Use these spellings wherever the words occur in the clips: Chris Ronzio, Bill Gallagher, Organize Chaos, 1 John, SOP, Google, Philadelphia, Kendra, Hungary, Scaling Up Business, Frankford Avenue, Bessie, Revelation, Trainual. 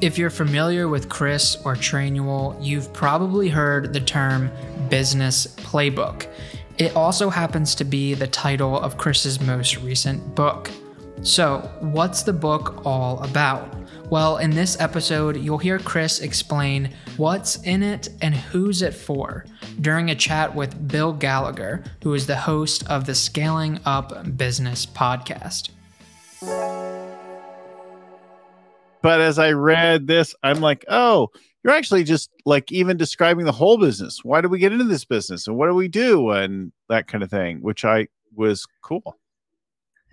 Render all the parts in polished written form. If you're familiar with Chris or Trainual, you've probably heard the term business playbook. It also happens to be the title of Chris's most recent book. So, what's the book all about? Well, in this episode, you'll hear Chris explain what's in it and who's it for during a chat with Bill Gallagher, who is the host of the Scaling Up Business podcast. But as I read this, I'm like, oh, you're actually just like even describing the whole business. Why did we get into this business and what do we do and that kind of thing, which I was cool.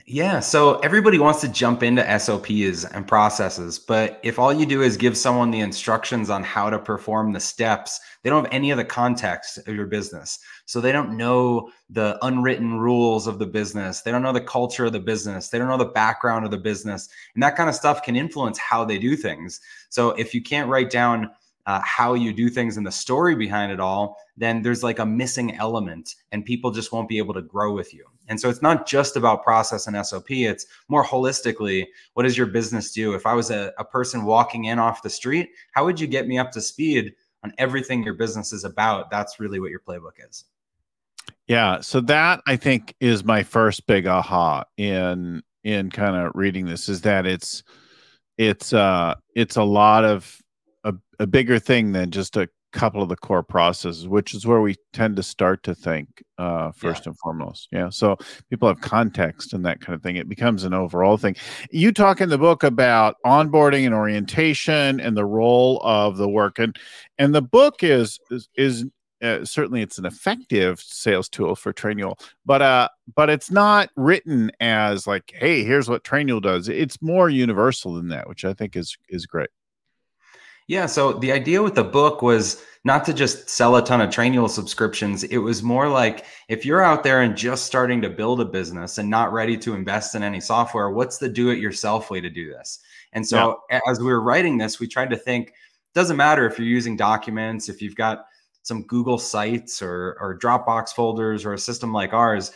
Yeah. So everybody wants to jump into SOPs and processes, but if all you do is give someone the instructions on how to perform the steps, they don't have any of the context of your business. So they don't know the unwritten rules of the business. They don't know the culture of the business. They don't know the background of the business. And that kind of stuff can influence how they do things. So if you can't write down how you do things and the story behind it all, then there's like a missing element and people just won't be able to grow with you. And so it's not just about process and SOP, it's more holistically, what does your business do? If I was a person walking in off the street, how would you get me up to speed on everything your business is about? That's really what your playbook is. Yeah, so that I think is my first big aha in kind of reading this, is that it's a lot of a bigger thing than just a couple of the core processes, which is where we tend to start to think first and foremost. Yeah. So people have context and that kind of thing. It becomes an overall thing. You talk in the book about onboarding and orientation and the role of the work. And the book is certainly it's an effective sales tool for Trainual, but it's not written as like, hey, here's what Trainual does. It's more universal than that, which I think is great. Yeah. So the idea with the book was not to just sell a ton of Trainual subscriptions. It was more like, if you're out there and just starting to build a business and not ready to invest in any software, what's the do it yourself way to do this? And so as we were writing this, we tried to think, doesn't matter if you're using documents, if you've got some Google Sites or Dropbox folders or a system like ours,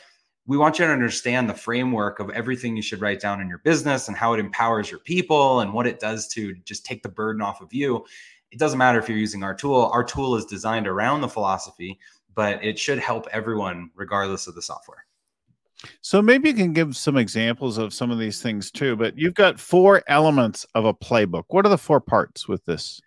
we want you to understand the framework of everything you should write down in your business and how it empowers your people and what it does to just take the burden off of you. It doesn't matter if you're using our tool. Our tool is designed around the philosophy, but it should help everyone regardless of the software. So maybe you can give some examples of some of these things too, but you've got 4 elements of a playbook. What are the 4 parts with this?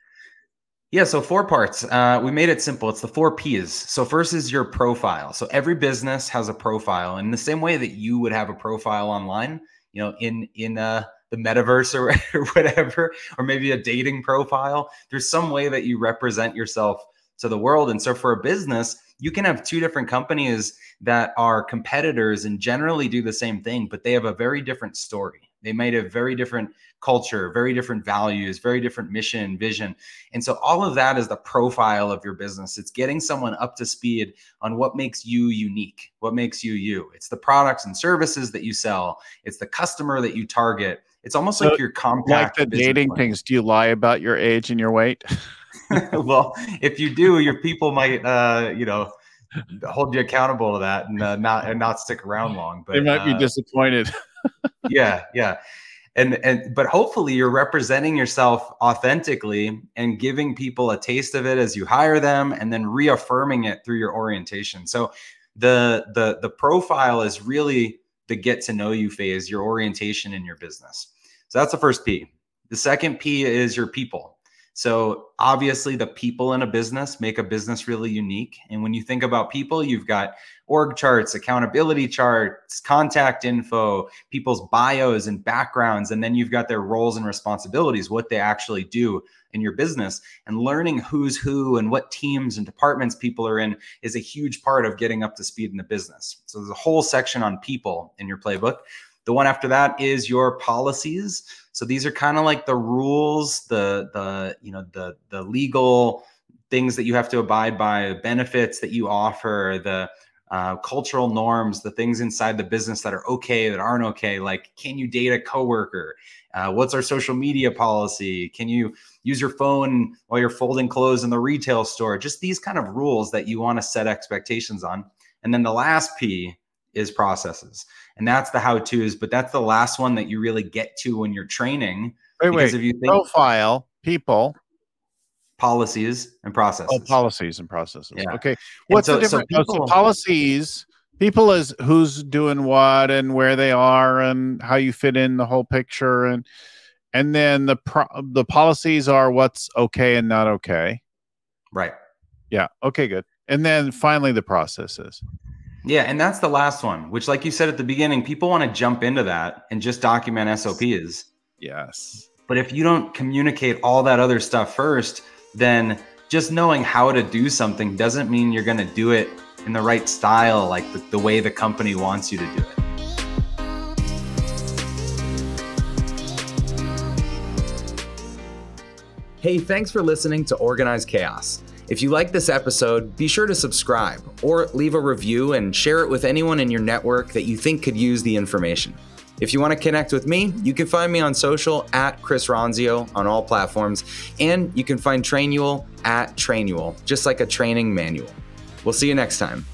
Yeah, so 4 parts. We made it simple. It's the 4 P's. So first is your profile. So every business has a profile, in the same way that you would have a profile online, you know, in the metaverse or whatever, or maybe a dating profile. There's some way that you represent yourself to the world. And so for a business, you can have 2 different companies that are competitors and generally do the same thing, but they have a very different story. They might have very different culture, very different values, very different mission, vision. And so all of that is the profile of your business. It's getting someone up to speed on what makes you unique, what makes you you. It's the products and services that you sell. It's the customer that you target. It's almost so like your compact. Like the dating plan. Things. Do you lie about your age and your weight? Well, if you do, your people might, hold you accountable to that and not stick around long. But they might be disappointed. Yeah. But hopefully you're representing yourself authentically and giving people a taste of it as you hire them and then reaffirming it through your orientation. So the profile is really the get to know you phase, your orientation in your business. So that's the first P. The second P is your people. So obviously the people in a business make a business really unique. And when you think about people, you've got org charts, accountability charts, contact info, people's bios and backgrounds, and then you've got their roles and responsibilities, what they actually do in your business. And learning who's who and what teams and departments people are in is a huge part of getting up to speed in the business. So there's a whole section on people in your playbook. The one after that is your policies. So these are kind of like the rules, the legal things that you have to abide by, the benefits that you offer, the cultural norms, the things inside the business that are okay, that aren't okay. Like, can you date a coworker? What's our social media policy? Can you use your phone while you're folding clothes in the retail store? Just these kind of rules that you want to set expectations on. And then the last P is processes. And that's the how-tos, but that's the last one that you really get to when you're training. Wait. If you think profile, people, policies, and processes. Oh, policies and processes. Yeah. Okay. What's the difference? So policies, people is who's doing what and where they are and how you fit in the whole picture. And then the policies are what's okay and not okay. Right. Yeah. Okay, good. And then finally the processes. Yeah. And that's the last one, which, like you said at the beginning, people want to jump into that and just document SOPs. Yes. But if you don't communicate all that other stuff first, then just knowing how to do something doesn't mean you're going to do it in the right style, like the way the company wants you to do it. Hey, thanks for listening to Organize Chaos. If you like this episode, be sure to subscribe or leave a review and share it with anyone in your network that you think could use the information. If you want to connect with me, you can find me on social at Chris Ronzio on all platforms, and you can find Trainual at Trainual, just like a training manual. We'll see you next time.